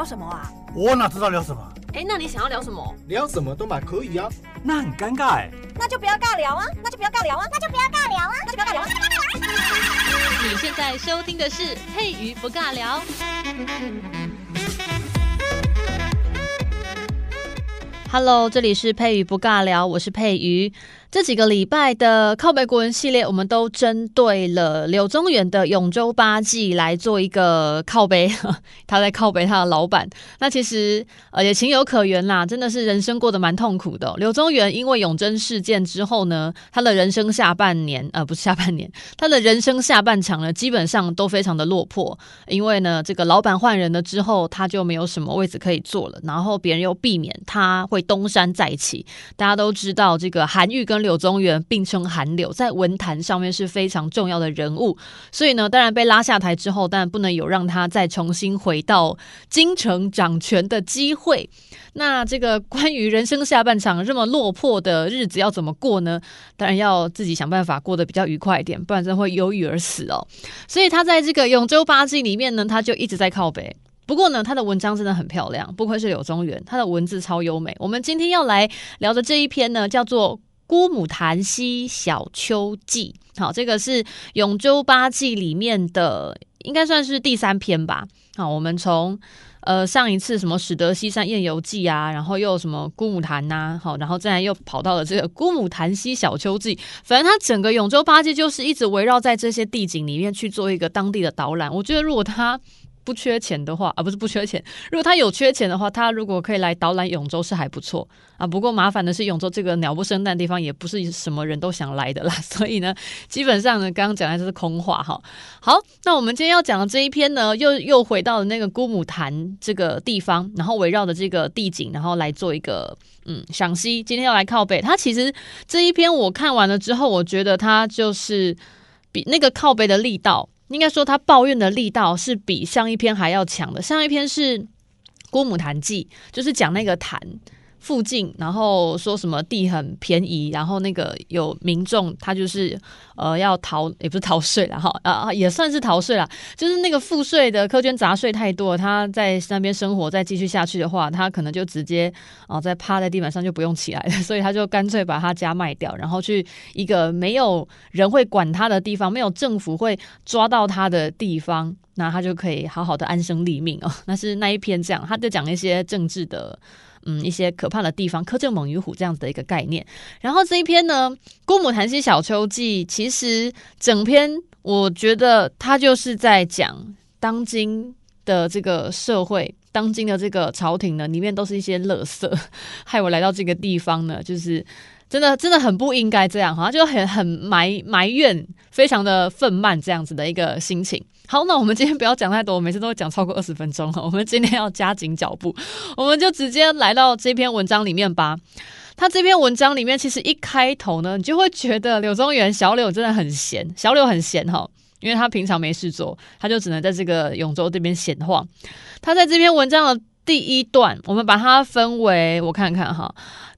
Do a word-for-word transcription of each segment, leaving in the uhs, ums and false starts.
聊什么啊？我哪知道聊什么？哎，那你想要聊什么？聊什么都蛮可以啊。那很尴尬哎。那就不要尬聊啊！那就不要尬聊啊！那就不要尬聊啊！那就不要尬聊啊！你现在收听的是《佩瑜不尬聊》。Hello， 这里是佩瑜不尬聊，我是佩瑜。这几个礼拜的靠北国文系列，我们都针对了柳宗元的《永州八记》来做一个靠北，他在靠北他的老板。那其实呃也情有可原啦，真的是人生过得蛮痛苦的、哦。柳宗元因为永贞事件之后呢，他的人生下半年呃不是下半年，他的人生下半场呢，基本上都非常的落魄，因为呢这个老板换人了之后，他就没有什么位置可以坐了，然后别人又避免他会东山再起。大家都知道，这个韩愈跟柳宗元并称韩柳，在文坛上面是非常重要的人物，所以呢，当然被拉下台之后，当然不能有让他再重新回到京城掌权的机会。那这个关于人生下半场这么落魄的日子要怎么过呢？当然要自己想办法过得比较愉快一点，不然真会忧郁而死哦。所以他在这个《永州八记》里面呢，他就一直在靠北。不过呢，他的文章真的很漂亮，不愧是柳宗元，他的文字超优美。我们今天要来聊的这一篇呢，叫做《姑母檀溪小丘记》。好，这个是《永州八记》里面的，应该算是第三篇吧。好，我们从呃上一次什么《始得西山宴游记》啊，然后又什么姑母檀呐、啊，好，然后再来又跑到了这个《姑母檀溪小丘记》。反正它整个《永州八记》就是一直围绕在这些地景里面去做一个当地的导览。我觉得如果他不缺钱的话啊，不是不缺钱，如果他有缺钱的话，他如果可以来导览永州是还不错啊。不过麻烦的是，永州这个鸟不生蛋的地方也不是什么人都想来的啦，所以呢，基本上呢，刚刚讲的就是空话哈。好，那我们今天要讲的这一篇呢，又又回到了那个姑母檀这个地方，然后围绕着这个地景，然后来做一个嗯赏析。今天要来靠北，他其实这一篇我看完了之后，我觉得他就是比那个靠北的力道。应该说他抱怨的力道是比上一篇还要强的。上一篇是《姑母檀记》，就是讲那个檀附近，然后说什么地很便宜，然后那个有民众他就是呃要逃，也不是逃税啦哈啊，也算是逃税啦，就是那个赋税的苛捐杂税太多，他在那边生活再继续下去的话，他可能就直接啊再趴在地板上就不用起来了，所以他就干脆把他家卖掉，然后去一个没有人会管他的地方，没有政府会抓到他的地方。那他就可以好好的安身立命哦。那是那一篇这样，他就讲一些政治的，嗯，一些可怕的地方，苛政猛于虎这样子的一个概念。然后这一篇呢，《姑母檀溪小丘记》，其实整篇我觉得他就是在讲当今的这个社会，当今的这个朝廷呢，里面都是一些垃圾，害我来到这个地方呢，就是。真的真的很不应该这样，他就很很埋埋怨，非常的愤懑这样子的一个心情。好，那我们今天不要讲太多，我每次都会讲超过二十分钟，我们今天要加紧脚步，我们就直接来到这篇文章里面吧。他这篇文章里面其实一开头呢，你就会觉得柳宗元小柳真的很闲，小柳很闲齁，因为他平常没事做，他就只能在这个永州这边闲晃。他在这篇文章的第一段，我们把它分为，我看看哈，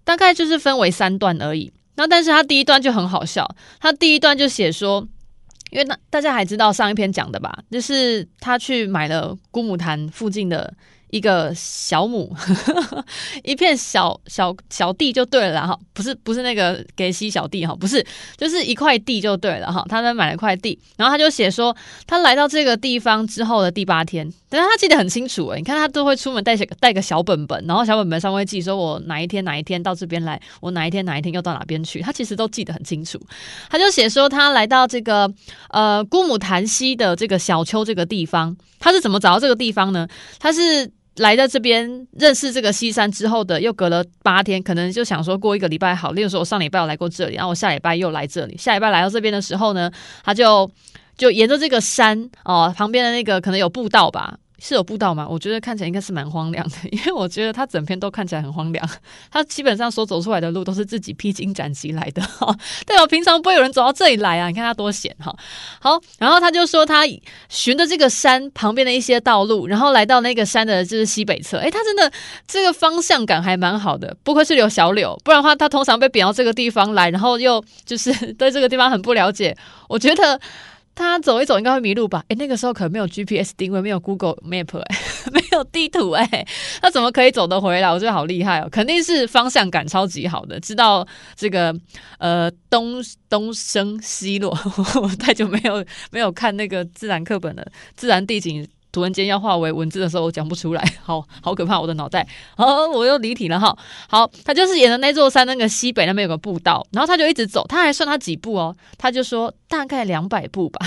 大概就是分为三段而已。那但是他第一段就很好笑，他第一段就写说，因为大家还知道上一篇讲的吧，就是他去买了姑母檀附近的一个小亩，一片小小小地就对了啦，不是不是那个给西小地哈，不是，就是一块地就对了哈。他在买了块地，然后他就写说，他来到这个地方之后的第八天，但是他记得很清楚诶，你看他都会出门带带个小本本，然后小本本上会记说我哪一天哪一天到这边来，我哪一天哪一天又到哪边去，他其实都记得很清楚。他就写说他来到这个呃姑母檀溪的这个小丘这个地方，他是怎么找到这个地方呢？他是来到这边认识这个西山之后的，又隔了八天，可能就想说过一个礼拜好。例如说，我上礼拜有来过这里，然后我下礼拜又来这里。下礼拜来到这边的时候呢，他就就沿着这个山哦，旁边的那个可能有步道吧。是有步道吗？我觉得看起来应该是蛮荒凉的，因为我觉得他整篇都看起来很荒凉。他基本上所走出来的路都是自己披荆斩棘来的，哦、对吧？平常不会有人走到这里来啊！你看他多闲哈、哦。好，然后他就说他循着这个山旁边的一些道路，然后来到那个山的就是西北侧。哎，他真的这个方向感还蛮好的，不愧是柳小柳，不然的话他通常被贬到这个地方来，然后又就是对这个地方很不了解。我觉得他走一走应该会迷路吧？哎，那个时候可能没有 G P S 定位，没有 Google Map， 哎，没有地图，哎，他怎么可以走得回来？我觉得好厉害哦，肯定是方向感超级好的，知道这个呃东东升西落。我太久没有没有看那个自然课本了，自然地景图文间要化为文字的时候，我讲不出来，好好可怕，我的脑袋。哦，我又离题了哈。好，他就是沿着那座山那个西北那边有个步道，然后他就一直走，他还算他几步哦，他就说大概两百步吧。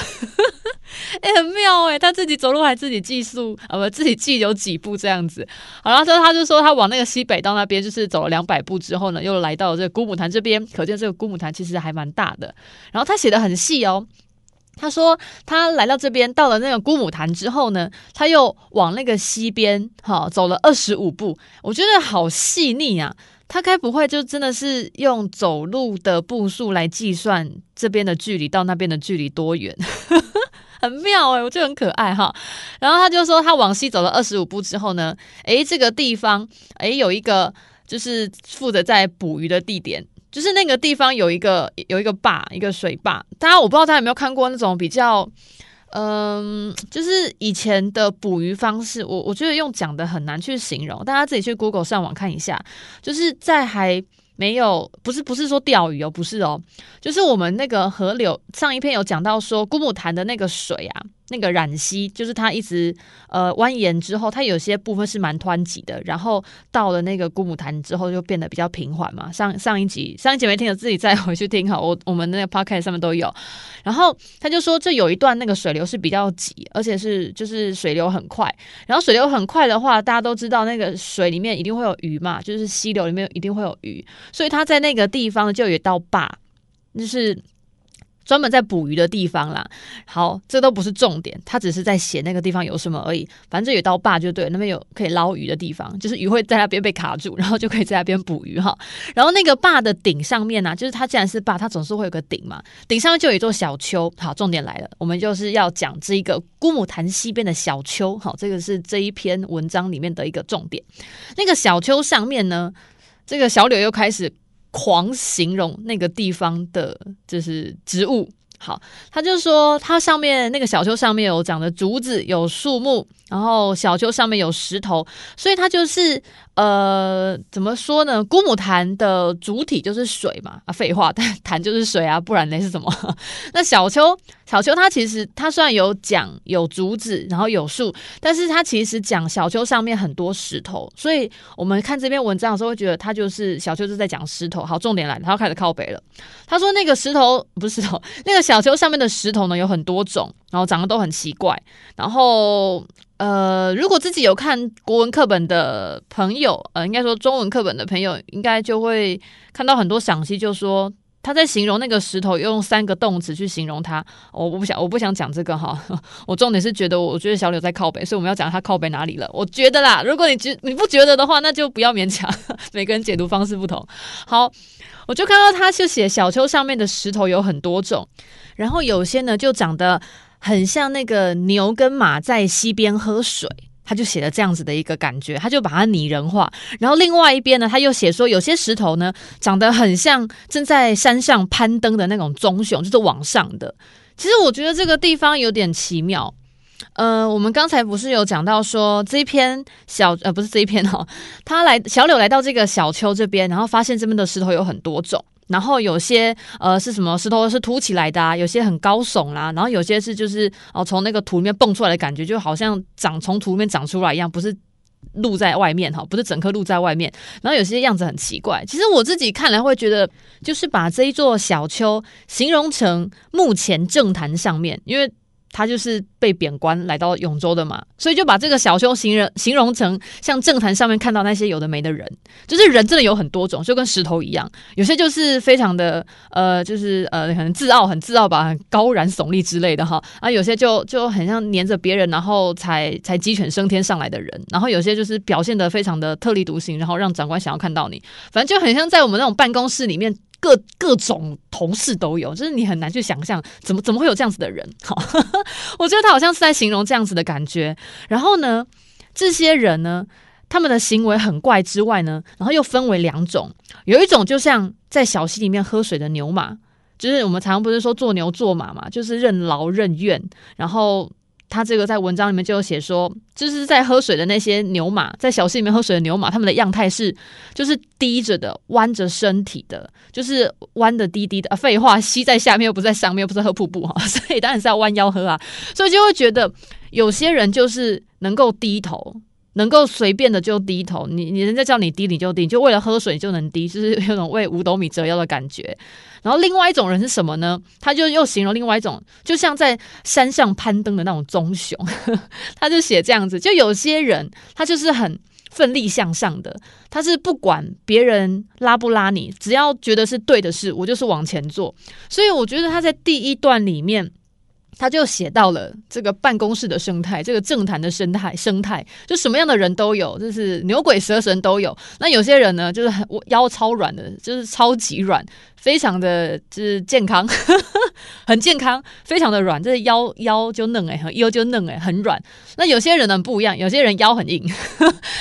哎、欸，很妙哎、欸，他自己走路还自己计数啊，不，自己记有几步这样子。好，然后他就说他往那个西北到那边，就是走了两百步之后呢，又来到了这个姑母潭这边，可见这个姑母潭其实还蛮大的。然后他写的很细哦。他说他来到这边，到了那个姑母潭之后呢，他又往那个西边哈、哦、走了二十五步，我觉得好细腻啊！他该不会就真的是用走路的步数来计算这边的距离到那边的距离多远？很妙哎、欸，我觉得很可爱哈。然后他就说他往西走了二十五步之后呢，诶，这个地方诶有一个就是负责在捕鱼的地点。就是那个地方有一个有一个坝，一个水坝。大家我不知道大家有没有看过那种比较，嗯、呃，就是以前的捕鱼方式，我我觉得用讲的很难去形容，大家自己去 Google 上网看一下。就是在还没有，不是不是说钓鱼哦，不是哦，就是我们那个河流，上一篇有讲到说姑母潭的那个水啊。那个染溪就是它一直呃蜿蜒之后，它有些部分是蛮湍急的，然后到了那个姑母潭之后就变得比较平缓嘛。上上一集上一集没听的自己再回去听好，我我们那个 podcast 上面都有。然后他就说这有一段那个水流是比较急，而且是就是水流很快。然后水流很快的话，大家都知道那个水里面一定会有鱼嘛，就是溪流里面一定会有鱼，所以他在那个地方就有一道坝，就是。专门在捕鱼的地方啦，好，这都不是重点，他只是在写那个地方有什么而已。反正有道坝就对了，那边有可以捞鱼的地方，就是鱼会在那边被卡住，然后就可以在那边捕鱼哈。然后那个坝的顶上面呢、啊，就是它既然是坝，它总是会有个顶嘛，顶上面就有一座小丘。好，重点来了，我们就是要讲这一个姑母潭西边的小丘。好，这个是这一篇文章里面的一个重点。那个小丘上面呢，这个小柳又开始。狂形容那个地方的就是植物，好，他就说它上面那个小丘上面有长的竹子，有树木，然后小丘上面有石头，所以它就是呃怎么说呢？姑母潭的主体就是水嘛，啊，废话，但潭就是水啊，不然那是什么？那小丘，小丘它其实它虽然有讲有竹子，然后有树，但是它其实讲小丘上面很多石头，所以我们看这篇文章的时候会觉得它就是小丘是在讲石头。好，重点来了，他要开始靠北了。他说那个石头不是石头，那个小丘上面的石头呢有很多种，然后长得都很奇怪，然后。呃，如果自己有看国文课本的朋友，呃，应该说中文课本的朋友，应该就会看到很多赏析，就说他在形容那个石头，用三个动词去形容它。我、哦、我不想，我不想讲这个哈。我重点是觉得，我觉得小柳在靠北，所以我们要讲他靠北哪里了。我觉得啦，如果你觉你不觉得的话，那就不要勉强。每个人解读方式不同。好，我就看到他就写小丘上面的石头有很多种，然后有些呢就长得。很像那个牛跟马在溪边喝水，他就写了这样子的一个感觉，他就把它拟人化。然后另外一边呢，他又写说有些石头呢长得很像正在山上攀登的那种棕熊，就是往上的。其实我觉得这个地方有点奇妙。呃，我们刚才不是有讲到说这一篇小呃不是这一篇哦，他来小柳来到这个小丘这边，然后发现这边的石头有很多种。然后有些呃是什么石头是凸起来的啊，有些很高耸啦、啊，然后有些是就是哦、呃、从那个土里面蹦出来的感觉，就好像长从土里面长出来一样，不是露在外面哈，不是整颗露在外面。然后有些样子很奇怪，其实我自己看来会觉得，就是把这一座小丘形容成目前政坛上面，因为。他就是被贬官来到永州的嘛，所以就把这个小丘形容形容成像政坛上面看到那些有的没的人，就是人真的有很多种，就跟石头一样，有些就是非常的呃，就是呃很自傲，很自傲吧，很高然耸立之类的哈啊，有些就就很像黏着别人，然后才才鸡犬升天上来的人，然后有些就是表现得非常的特立独行，然后让长官想要看到你，反正就很像在我们那种办公室里面。各各种同事都有，就是你很难去想象怎么怎么会有这样子的人。好，我觉得他好像是在形容这样子的感觉。然后呢，这些人呢，他们的行为很怪之外呢，然后又分为两种，有一种就像在小溪里面喝水的牛马，就是我们常常不是说做牛做马嘛，就是任劳任怨。然后他这个在文章里面就有写说，就是在喝水的那些牛马，在小溪里面喝水的牛马，他们的样态是就是低着的，弯着身体的，就是弯的低低的、啊、废话，溪在下面又不在上面，又不是喝瀑布，所以当然是要弯腰喝啊。所以就会觉得有些人就是能够低头，能够随便的就低头，你你人家叫你低你就低，你就为了喝水你就能低，就是有种为五斗米折腰的感觉。然后另外一种人是什么呢？他就又形容另外一种，就像在山上攀登的那种棕熊他就写这样子，就有些人他就是很奋力向上的，他是不管别人拉不拉你，只要觉得是对的事我就是往前做。所以我觉得他在第一段里面他就写到了这个办公室的生态，这个政坛的生态，生态就什么样的人都有，就是牛鬼蛇神都有。那有些人呢，就是很腰超软的，就是超级软，非常的就是健康，很健康，非常的软，就是腰腰就嫩哎、欸，腰就嫩哎、欸，很软。那有些人呢不一样，有些人腰很硬，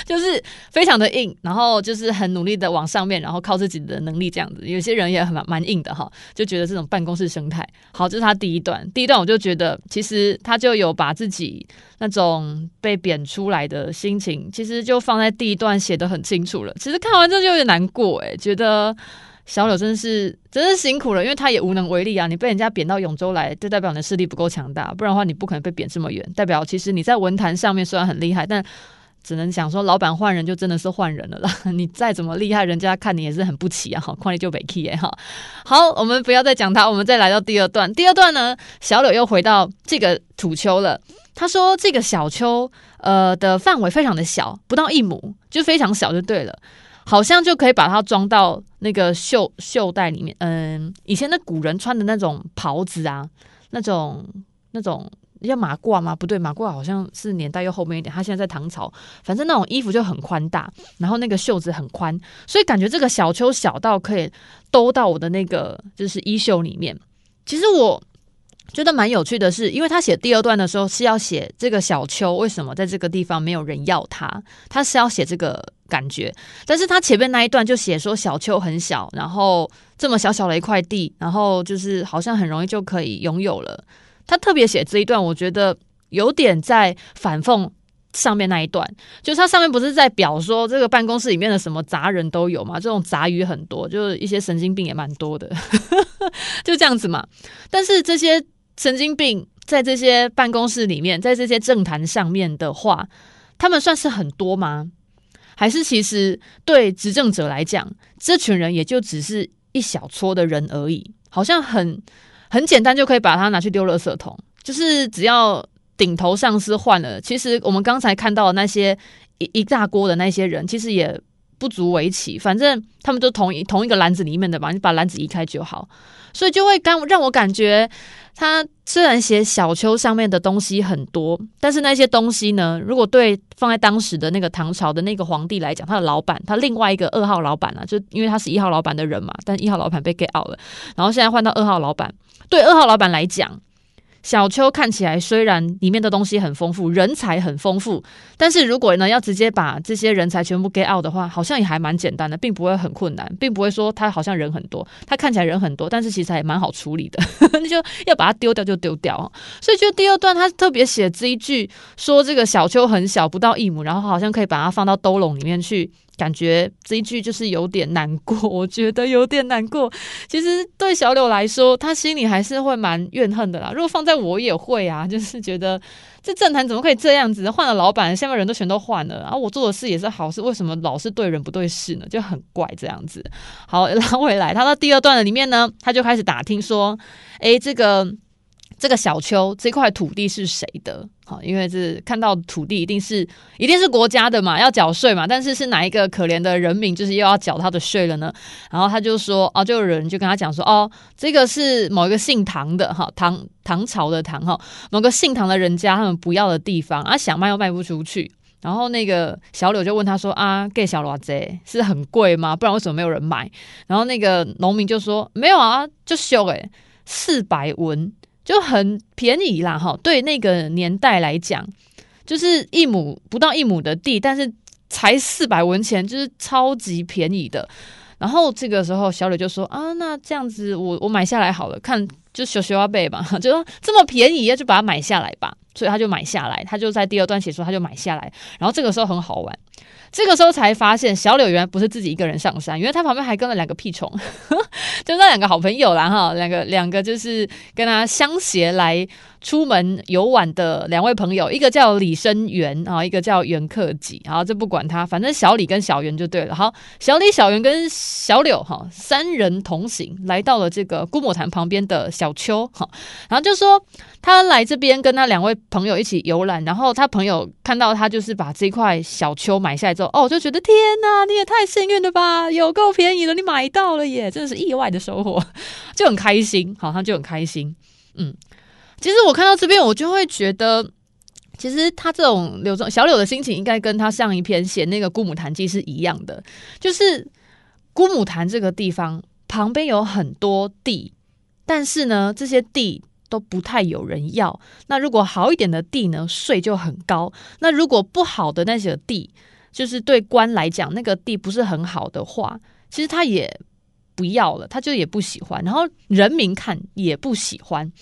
就是非常的硬，然后就是很努力的往上面，然后靠自己的能力这样子。有些人也很蛮硬的哈，就觉得这种办公室生态好。这是他第一段，第一段我就觉得其实他就有把自己那种被贬出来的心情，其实就放在第一段写得很清楚了。其实看完这就有点难过哎、欸，觉得小柳真是真是辛苦了，因为他也无能为力啊。你被人家贬到永州来，就代表你的势力不够强大，不然的话你不可能被贬这么远。代表其实你在文坛上面虽然很厉害，但只能想说老板换人就真的是换人了啦，你再怎么厉害，人家看你也是很不起啊。好，看你就北起耶。好，我们不要再讲他，我们再来到第二段。第二段呢，小柳又回到这个土丘了。他说这个小丘呃的范围非常的小，不到一亩，就非常小就对了，好像就可以把它装到那个袖袖带里面。嗯，以前的古人穿的那种袍子啊，那种那种叫马褂吗？不对，马褂好像是年代又后面一点，他现在在唐朝。反正那种衣服就很宽大，然后那个袖子很宽，所以感觉这个小丘小到可以兜到我的那个就是衣袖里面。其实我觉得蛮有趣的是，因为他写第二段的时候是要写这个小丘为什么在这个地方没有人要他，他是要写这个感觉。但是他前面那一段就写说小丘很小，然后这么小小的一块地，然后就是好像很容易就可以拥有了。他特别写这一段，我觉得有点在反讽上面那一段，就是他上面不是在表说这个办公室里面的什么杂人都有嘛，这种杂鱼很多，就是一些神经病也蛮多的就这样子嘛。但是这些神经病在这些办公室里面，在这些政坛上面的话，他们算是很多吗？还是其实对执政者来讲，这群人也就只是一小撮的人而已，好像很很简单就可以把它拿去丢垃圾桶。就是只要顶头上司换了，其实我们刚才看到的那些 一, 一大锅的那些人，其实也不足为奇，反正他们都同一同一个篮子里面的吧，你把篮子移开就好。所以就会让我感觉他虽然写小丘上面的东西很多，但是那些东西呢，如果对放在当时的那个唐朝的那个皇帝来讲，他的老板，他另外一个二号老板啊，就因为他是一号老板的人嘛，但一号老板被 get out 了，然后现在换到二号老板，对二号老板来讲，小丘看起来虽然里面的东西很丰富，人才很丰富，但是如果呢要直接把这些人才全部 get out 的话，好像也还蛮简单的，并不会很困难，并不会说他好像人很多，他看起来人很多，但是其实还蛮好处理的你就要把它丢掉就丢掉。所以就第二段他特别写这一句，说这个小丘很小，不到一亩，然后好像可以把它放到兜笼里面去，感觉这一句就是有点难过，我觉得有点难过。其实对小柳来说，他心里还是会蛮怨恨的啦。如果放在我也会啊，就是觉得这政坛怎么可以这样子，换了老板，下面人都全都换了，然后我做的事也是好事，为什么老是对人不对事呢？就很怪这样子。好，拉回来，他到第二段的里面呢，他就开始打听说，哎，这个这个小丘这块土地是谁的？好，因为是看到土地一定是一定是国家的嘛，要缴税嘛，但是是哪一个可怜的人民就是又要缴他的税了呢？然后他就说，哦，就有人就跟他讲说，哦，这个是某一个姓唐的哈，唐唐朝的唐哈，某个姓唐的人家他们不要的地方啊，想卖又卖不出去。然后那个小柳就问他说，啊，给小罗贼是很贵吗？不然为什么没有人买？然后那个农民就说，没有啊，就修诶四百文。就很便宜啦哈，对那个年代来讲，就是一亩不到一亩的地，但是才四百文钱，就是超级便宜的。然后这个时候小柳就说啊，那这样子我我买下来好了，看就小小阿贝吧，就说这么便宜就把它买下来吧，所以他就买下来，他就在第二段写说他就买下来。然后这个时候很好玩，这个时候才发现小柳原来不是自己一个人上山，因为他旁边还跟了两个屁虫，就那两个好朋友啦哈，两个两个就是跟他相携来出门游玩的两位朋友，一个叫李生元，一个叫袁克己，然后这不管他，反正小李跟小袁就对了。好，小李、小袁跟小柳三人同行，来到了这个姑母潭旁边的小丘，然后就说他来这边跟他两位朋友一起游览，然后他朋友看到他就是把这块小丘买下来之后，哦，就觉得天哪，你也太幸运了吧，有够便宜了，你买到了耶，真的是意外的收获，就很开心。好，他就很开心，嗯。其实我看到这边，我就会觉得，其实他这种柳宗小柳的心情，应该跟他上一篇写那个《姑母潭记》是一样的，就是姑母潭这个地方旁边有很多地，但是呢，这些地都不太有人要。那如果好一点的地呢，税就很高；那如果不好的那些地，就是对官来讲，那个地不是很好的话，其实他也不要了，他就也不喜欢。然后人民看也不喜欢。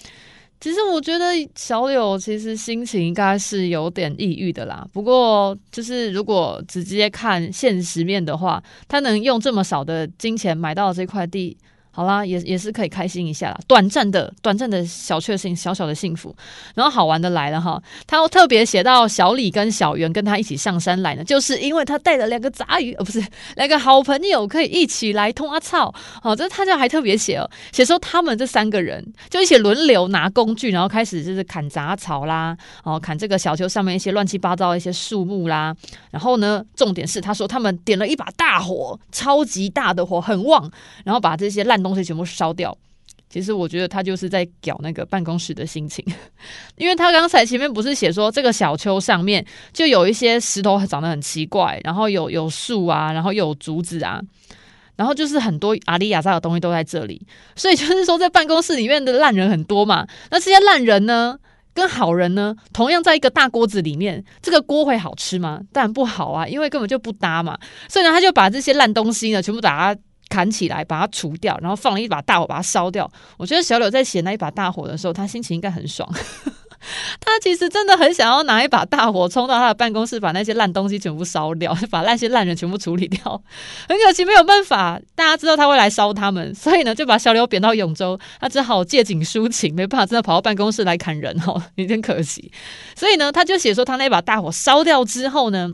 其实我觉得小柳其实心情应该是有点抑郁的啦，不过就是如果直接看现实面的话，他能用这么少的金钱买到这块地，好啦，也也是可以开心一下啦，短暂的短暂的小确幸，小小的幸福。然后好玩的来了哈，他特别写到小李跟小袁跟他一起上山来呢，就是因为他带了两个杂鱼，呃，不是两个好朋友可以一起来通阿草。好，这他就还特别写哦，写说他们这三个人就一起轮流拿工具，然后开始就是砍杂草啦，哦，砍这个小丘上面一些乱七八糟的一些树木啦。然后呢，重点是他说他们点了一把大火，超级大的火，很旺，然后把这些烂东西全部烧掉。其实我觉得他就是在搞那个办公室的心情，因为他刚才前面不是写说这个小丘上面就有一些石头长得很奇怪，然后有有树啊，然后有竹子啊，然后就是很多阿里亚扎的东西都在这里，所以就是说在办公室里面的烂人很多嘛。那这些烂人呢跟好人呢，同样在一个大锅子里面，这个锅会好吃吗？当然不好啊，因为根本就不搭嘛。所以呢，他就把这些烂东西呢全部把它砍起来，把它除掉，然后放了一把大火把它烧掉。我觉得小柳在写那一把大火的时候，他心情应该很爽。他其实真的很想要拿一把大火冲到他的办公室，把那些烂东西全部烧掉，把那些烂人全部处理掉。很可惜没有办法，大家知道他会来烧他们，所以呢就把小柳贬到永州，他只好借景抒情，没办法真的跑到办公室来砍人哦，有点可惜。所以呢，他就写说他那把大火烧掉之后呢，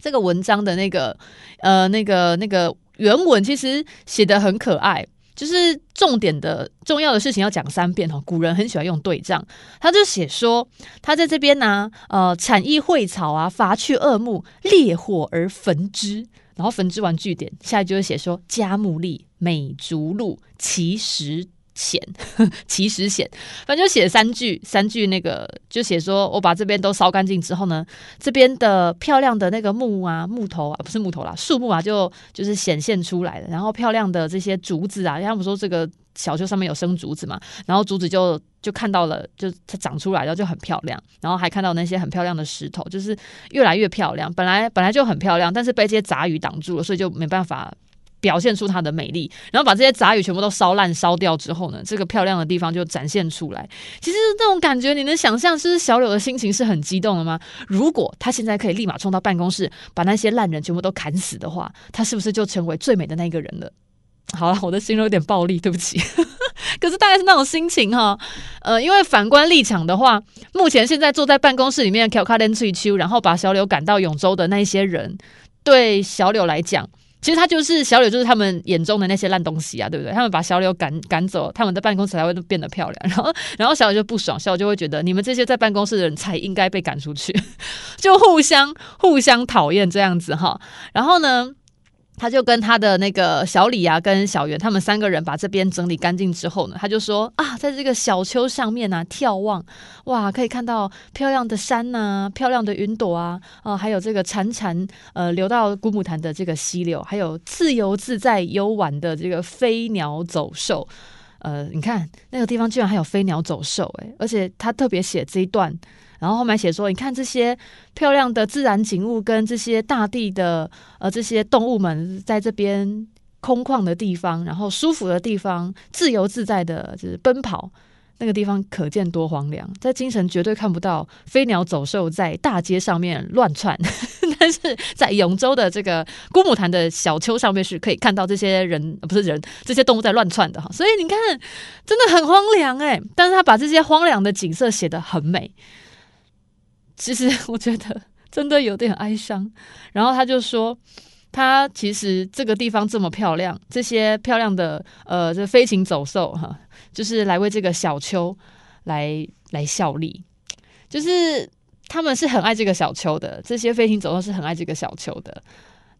这个文章的那个呃那个那个。那个原文其实写得很可爱，就是重点的重要的事情要讲三遍哦。古人很喜欢用对仗，他就写说他在这边呢、啊，呃，铲一蕙草啊，伐去恶木，烈火而焚之，然后焚之完句点，下一句就写说嘉木利，美竹露，其实险，其实险，反正就写三句，三句那个就写说，我把这边都烧干净之后呢，这边的漂亮的那个木啊、木头啊，不是木头啦，树木啊，就就是显现出来了。然后漂亮的这些竹子啊，他们说这个小丘上面有生竹子嘛，然后竹子就就看到了，就它长出来，然后就很漂亮。然后还看到那些很漂亮的石头，就是越来越漂亮。本来本来就很漂亮，但是被这些杂鱼挡住了，所以就没办法表现出它的美丽。然后把这些杂鱼全部都烧烂烧掉之后呢，这个漂亮的地方就展现出来。其实那种感觉你能想象，就是小柳的心情是很激动的吗？如果他现在可以立马冲到办公室把那些烂人全部都砍死的话，他是不是就成为最美的那个人了？好啦，我的形容有点暴力，对不起。可是大概是那种心情哈，呃，因为反观立场的话，目前现在坐在办公室里面挑卡连翠秋，然后把小柳赶到永州的那些人，对小柳来讲，其实他就是小柳，就是他们眼中的那些烂东西啊，对不对？他们把小柳赶赶走，他们的办公室才会变得漂亮。然后，然后小柳就不爽，小柳就会觉得你们这些在办公室的人才应该被赶出去，就互相互相讨厌这样子哈。然后呢，他就跟他的那个小李啊，跟小袁他们三个人把这边整理干净之后呢，他就说啊，在这个小丘上面啊眺望，哇，可以看到漂亮的山啊，漂亮的云朵啊，啊、呃，还有这个潺潺呃流到姑母潭的这个溪流，还有自由自在悠玩的这个飞鸟走兽。呃，你看那个地方居然还有飞鸟走兽哎，而且他特别写这一段，然后后面写说，你看这些漂亮的自然景物跟这些大地的呃这些动物们在这边空旷的地方，然后舒服的地方，自由自在的就是奔跑，那个地方可见多荒凉。在京城绝对看不到飞鸟走兽在大街上面乱窜，但是在永州的这个姑母潭的小丘上面是可以看到这些人、呃、不是人，这些动物在乱窜的。所以你看真的很荒凉耶，但是他把这些荒凉的景色写得很美。其实我觉得真的有点哀伤。然后他就说它其实这个地方这么漂亮，这些漂亮的呃这飞禽走兽哈，就是来为这个小丘来来效力，就是他们是很爱这个小丘的，这些飞禽走兽是很爱这个小丘的。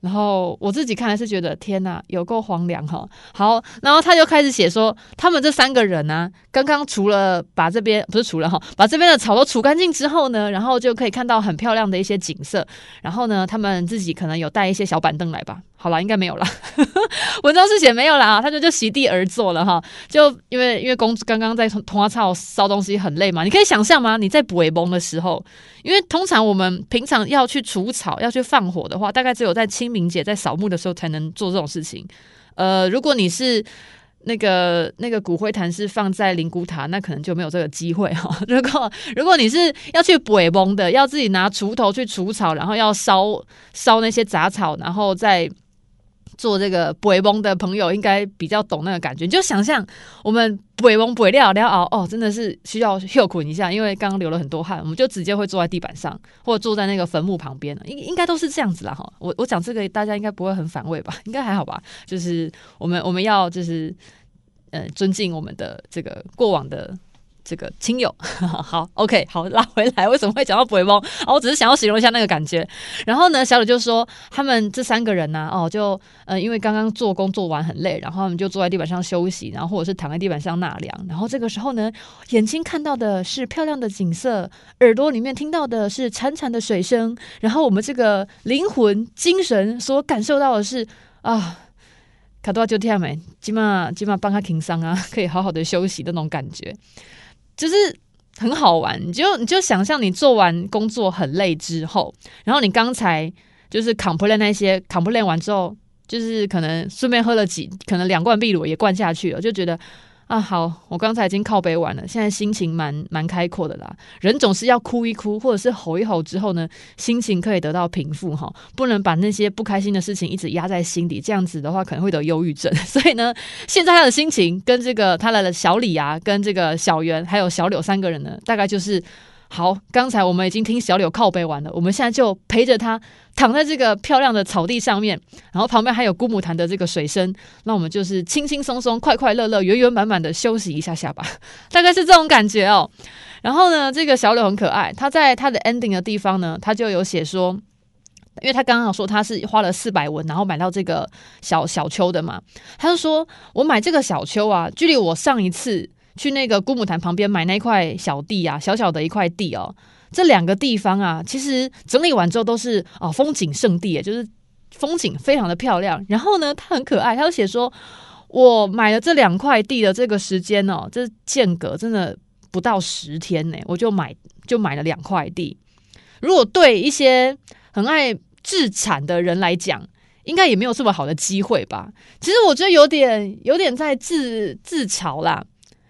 然后我自己看来是觉得天哪，有够荒凉哈。好，然后他就开始写说，他们这三个人啊，刚刚除了把这边不是除了哈，把这边的草都除干净之后呢，然后就可以看到很漂亮的一些景色。然后呢，他们自己可能有带一些小板凳来吧。好啦，应该没有啦。文章是写没有啦，他就就席地而坐了哈。就因为因为公刚刚在通话草烧东西很累嘛，你可以想象吗？你在捕尾崩的时候，因为通常我们平常要去除草、要去放火的话，大概只有在清明节在扫墓的时候才能做这种事情。呃，如果你是那个那个骨灰坛是放在灵骨塔，那可能就没有这个机会哈、哦。如果如果你是要去北蒙的，要自己拿锄头去除草，然后要烧烧那些杂草，然后再做这个北蒙的朋友，应该比较懂那个感觉。你就想象我们北蒙北料料熬哦，真的是需要休困一下，因为刚刚流了很多汗，我们就直接会坐在地板上，或者坐在那个坟墓旁边，应应该都是这样子啦哈。我我讲这个大家应该不会很反胃吧？应该还好吧？就是我们我们要就是。呃，尊敬我们的这个过往的这个亲友。好 ，OK， 好，拉回来，为什么会讲到北蒙？哦，我只是想要形容一下那个感觉。然后呢，小李就说他们这三个人呢、啊，哦，就呃，因为刚刚做工做完很累，然后他们就坐在地板上休息，然后或者是躺在地板上纳凉。然后这个时候呢，眼睛看到的是漂亮的景色，耳朵里面听到的是潺潺的水声，然后我们这个灵魂精神所感受到的是啊。卡多就听没，今嘛今嘛帮他轻松啊，可以好好的休息的那种感觉，就是很好玩。你就你就想象你做完工作很累之后，然后你刚才就是 complain 那些 complain 完之后，就是可能顺便喝了几，可能两罐秘鲁也灌下去了，就觉得啊好，我刚才已经靠北完了，现在心情蛮蛮开阔的啦。人总是要哭一哭，或者是吼一吼之后呢，心情可以得到平复哈，不能把那些不开心的事情一直压在心底，这样子的话可能会得忧郁症。所以呢，现在他的心情跟这个他的小李啊，跟这个小袁还有小柳三个人呢，大概就是好，刚才我们已经听小柳靠北完了，我们现在就陪着他躺在这个漂亮的草地上面，然后旁边还有姑母潭的这个水声，那我们就是轻轻松松、快快乐乐、圆圆满满的休息一下下吧，大概是这种感觉哦。然后呢，这个小柳很可爱，他在他的 ending 的地方呢，他就有写说，因为他刚刚说他是花了四百文，然后买到这个小小丘的嘛，他就说我买这个小丘啊，距离我上一次去那个姑母潭旁边买那块小地啊，小小的一块地哦，这两个地方啊，其实整理完之后都是哦风景圣地，就是风景非常的漂亮。然后呢，他很可爱，他就写说，我买了这两块地的这个时间哦，这间隔真的不到十天呢，我就买就买了两块地。如果对一些很爱置产的人来讲，应该也没有这么好的机会吧？其实我觉得有点有点在自自嘲啦。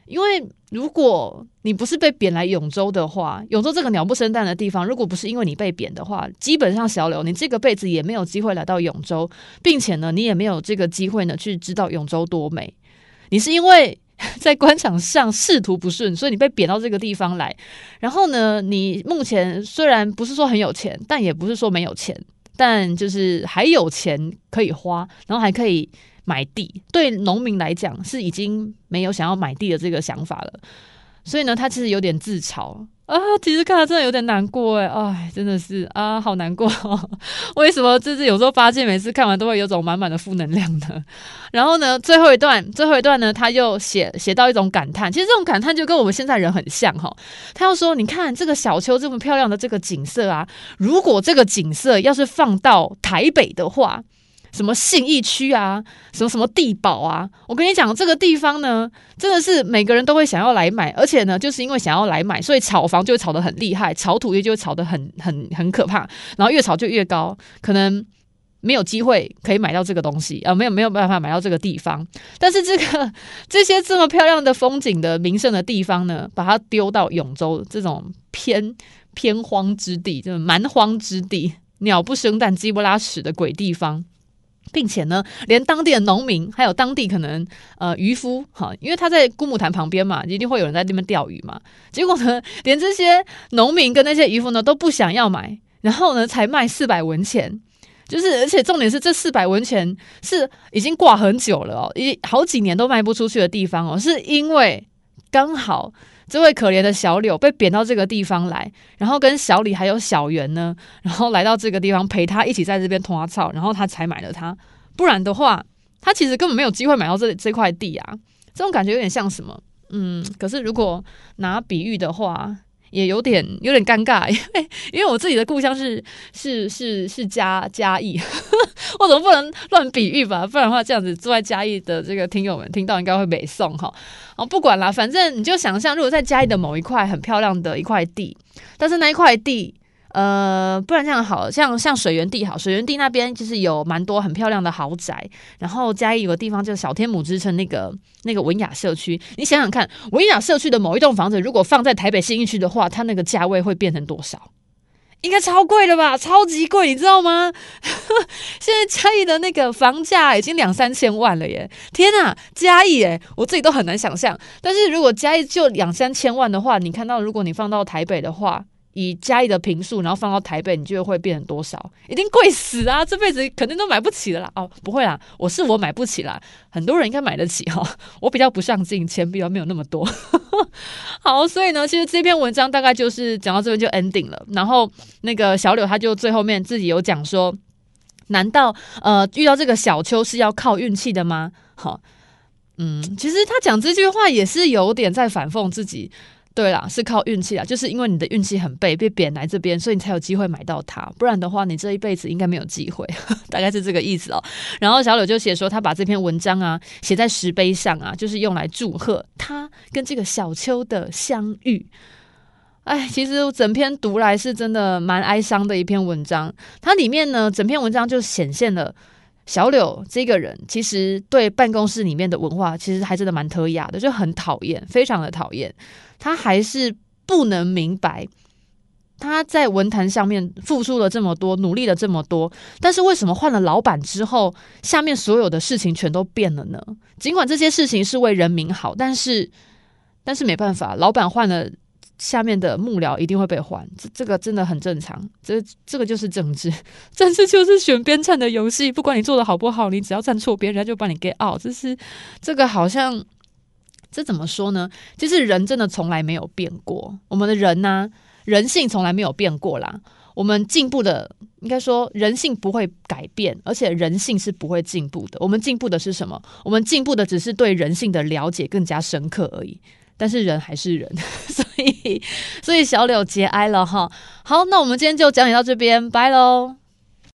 因为如果你不是被贬来永州的话，永州这个鸟不生蛋的地方，如果不是因为你被贬的话，基本上小柳你这个辈子也没有机会来到永州，并且呢，你也没有这个机会呢去知道永州多美。你是因为在官场上仕途不顺，所以你被贬到这个地方来。然后呢，你目前虽然不是说很有钱，但也不是说没有钱，但就是还有钱可以花，然后还可以买地，对农民来讲是已经没有想要买地的这个想法了，所以呢，他其实有点自嘲啊。其实看他真的有点难过哎，哎，真的是啊，好难过、哦。为什么就是有时候发现每次看完都会有种满满的负能量呢？然后呢，最后一段，最后一段呢，他又写写到一种感叹，其实这种感叹就跟我们现在人很像哈、哦。他又说，你看这个小丘这么漂亮的这个景色啊，如果这个景色要是放到台北的话。什么信义区啊，什么什么地堡啊，我跟你讲，这个地方呢，真的是每个人都会想要来买，而且呢，就是因为想要来买，所以炒房就会炒得很厉害，炒土地就会炒得很很很可怕，然后越炒就越高，可能没有机会可以买到这个东西啊、呃，没有没有办法买到这个地方。但是这个这些这么漂亮的风景的名胜的地方呢，把它丢到永州这种偏偏荒之地，就是蛮荒之地，鸟不生蛋、鸡不拉屎的鬼地方。并且呢，连当地的农民，还有当地可能呃渔夫哈，因为他在姑母潭旁边嘛，一定会有人在那边钓鱼嘛。结果呢，连这些农民跟那些渔夫呢都不想要买，然后呢才卖四百文钱，就是而且重点是这四百文钱是已经挂很久了哦，已好几年都卖不出去的地方哦，是因为刚好这位可怜的小柳被贬到这个地方来，然后跟小李还有小袁呢，然后来到这个地方陪他一起在这边拖草，然后他才买了他。不然的话，他其实根本没有机会买到这这块地啊。这种感觉有点像什么？嗯，可是如果拿比喻的话，也有点有点尴尬，因为因为我自己的故乡是是是是嘉嘉义，我总不能乱比喻吧，不然的话这样子住在嘉义的这个听友们听到应该会北宋哈。哦，不管啦，反正你就想象，如果在嘉义的某一块很漂亮的一块地，但是那一块地。呃，不然这样好，像像水源地好，水源地那边就是有蛮多很漂亮的豪宅，然后嘉义有个地方叫小天母之称，那个那个文雅社区，你想想看，文雅社区的某一栋房子，如果放在台北信义区的话，它那个价位会变成多少？应该超贵了吧，超级贵，你知道吗？现在嘉义的那个房价已经两三千万了耶！天啊，嘉义耶，我自己都很难想象。但是如果嘉义就两三千万的话，你看到如果你放到台北的话。以嘉义的坪数，然后放到台北，你就会变成多少？一定贵死啊！这辈子肯定都买不起了啦。哦，不会啦，我是我买不起啦，很多人应该买得起哈、哦。我比较不上进，钱比较没有那么多。好，所以呢，其实这篇文章大概就是讲到这边就 ending 了。然后那个小柳他就最后面自己有讲说，难道呃遇到这个小秋是要靠运气的吗？好、哦，嗯，其实他讲这句话也是有点在反讽自己。对啦，是靠运气啦，就是因为你的运气很背，被贬来这边，所以你才有机会买到它，不然的话，你这一辈子应该没有机会，大概是这个意思哦。然后小柳就写说，他把这篇文章啊写在石碑上啊，就是用来祝贺他跟这个小秋的相遇。哎，其实整篇读来是真的蛮哀伤的一篇文章，它里面呢，整篇文章就显现了。小柳这个人其实对办公室里面的文化其实还真的蛮特雅的，就很讨厌，非常的讨厌。他还是不能明白，他在文坛上面付出了这么多，努力了这么多，但是为什么换了老板之后，下面所有的事情全都变了呢？尽管这些事情是为人民好，但是但是没办法，老板换了。下面的幕僚一定会被换，这这个真的很正常，这这个就是政治，政治就是选边站的游戏，不管你做的好不好，你只要站错边，人家就把你 get out。这是这个好像这怎么说呢？其实人真的从来没有变过，我们的人呢、啊，人性从来没有变过啦。我们进步的，应该说人性不会改变，而且人性是不会进步的。我们进步的是什么？我们进步的只是对人性的了解更加深刻而已。但是人还是人，所以所以小柳节哀了哈。好，那我们今天就讲解到这边，拜喽。